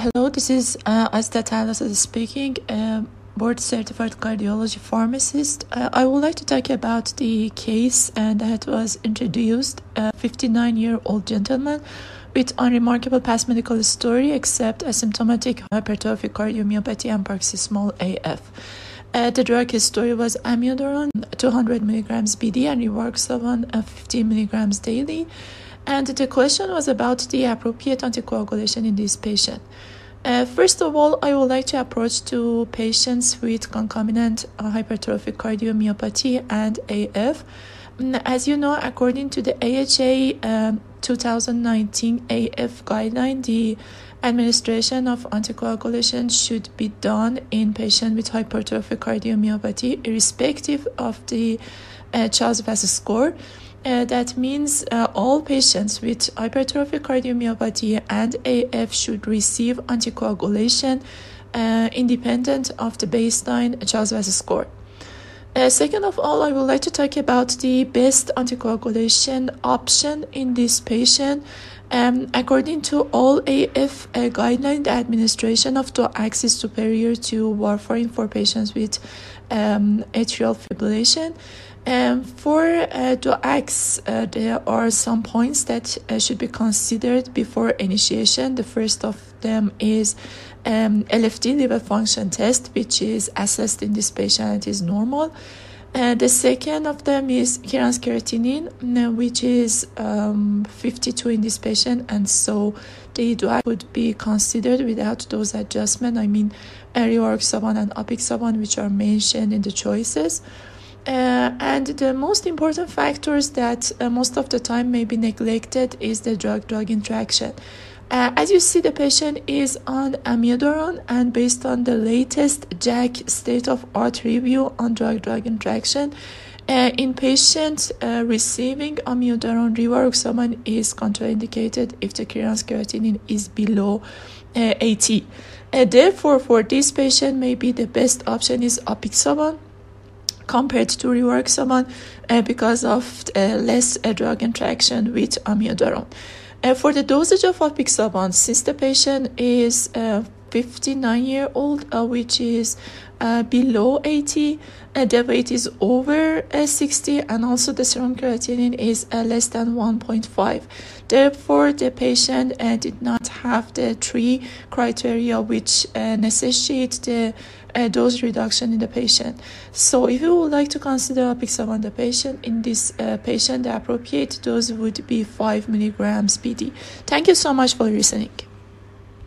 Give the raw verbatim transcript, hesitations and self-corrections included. Hello, this is uh, Asta Talossa speaking, uh, board-certified cardiology pharmacist. Uh, I would like to talk about the case uh, that was introduced, a fifty-nine-year-old gentleman with unremarkable past medical story except asymptomatic hypertrophic cardiomyopathy and paroxysmal A F. Uh, the drug history was amiodarone two hundred milligrams B D and rivaroxaban uh, fifteen milligrams daily. And the question was about the appropriate anticoagulation in this patient. Uh, first of all, I would like to approach to patients with concomitant uh, hypertrophic cardiomyopathy and A F. As you know, according to the A H A um, twenty nineteen A F guideline, the administration of anticoagulation should be done in patients with hypertrophic cardiomyopathy, irrespective of the uh, C H A two D S two dash VASc score. Uh, that means uh, all patients with hypertrophic cardiomyopathy and A F should receive anticoagulation uh, independent of the baseline C H A two D S two dash VASc score. Uh, second of all, I would like to talk about the best anticoagulation option in this patient. Um, according to all A F uh, guidelines, the administration of D O A Cs is superior to warfarin for patients with um, atrial fibrillation. Um, for uh, D O A Cs, uh, there are some points that uh, should be considered before initiation. The first of them is um, L F T, liver function test, which is assessed in this patient and is normal. Uh, the second of them is Kiran's creatinine, which is um, fifty-two in this patient, and so the D O A C would be considered without those adjustments. I mean, rivaroxaban and apixaban, which are mentioned in the choices. Uh, and the most important factors that uh, most of the time may be neglected is the drug-drug interaction. Uh, as you see, the patient is on amiodarone, and based on the latest J A C C state-of-art review on drug-drug interaction, uh, in patients uh, receiving amiodarone, rivaroxaban is contraindicated if the Kiran's creatinine is below uh, eighty. Uh, therefore, for this patient, maybe the best option is apixaban compared to rivaroxaban uh, because of uh, less uh, drug interaction with amiodarone. Uh, for the dosage of apixaban, since the patient is uh, fifty-nine year old, uh, which is uh, below eighty, uh, the weight is over uh, sixty, and also the serum creatinine is uh, less than one point five. Therefore, the patient uh, did not have the three criteria which uh, necessitate the uh, dose reduction in the patient. So if you would like to consider apixaban the patient, in this uh, patient the appropriate dose would be five milligrams B D. Thank you so much for listening.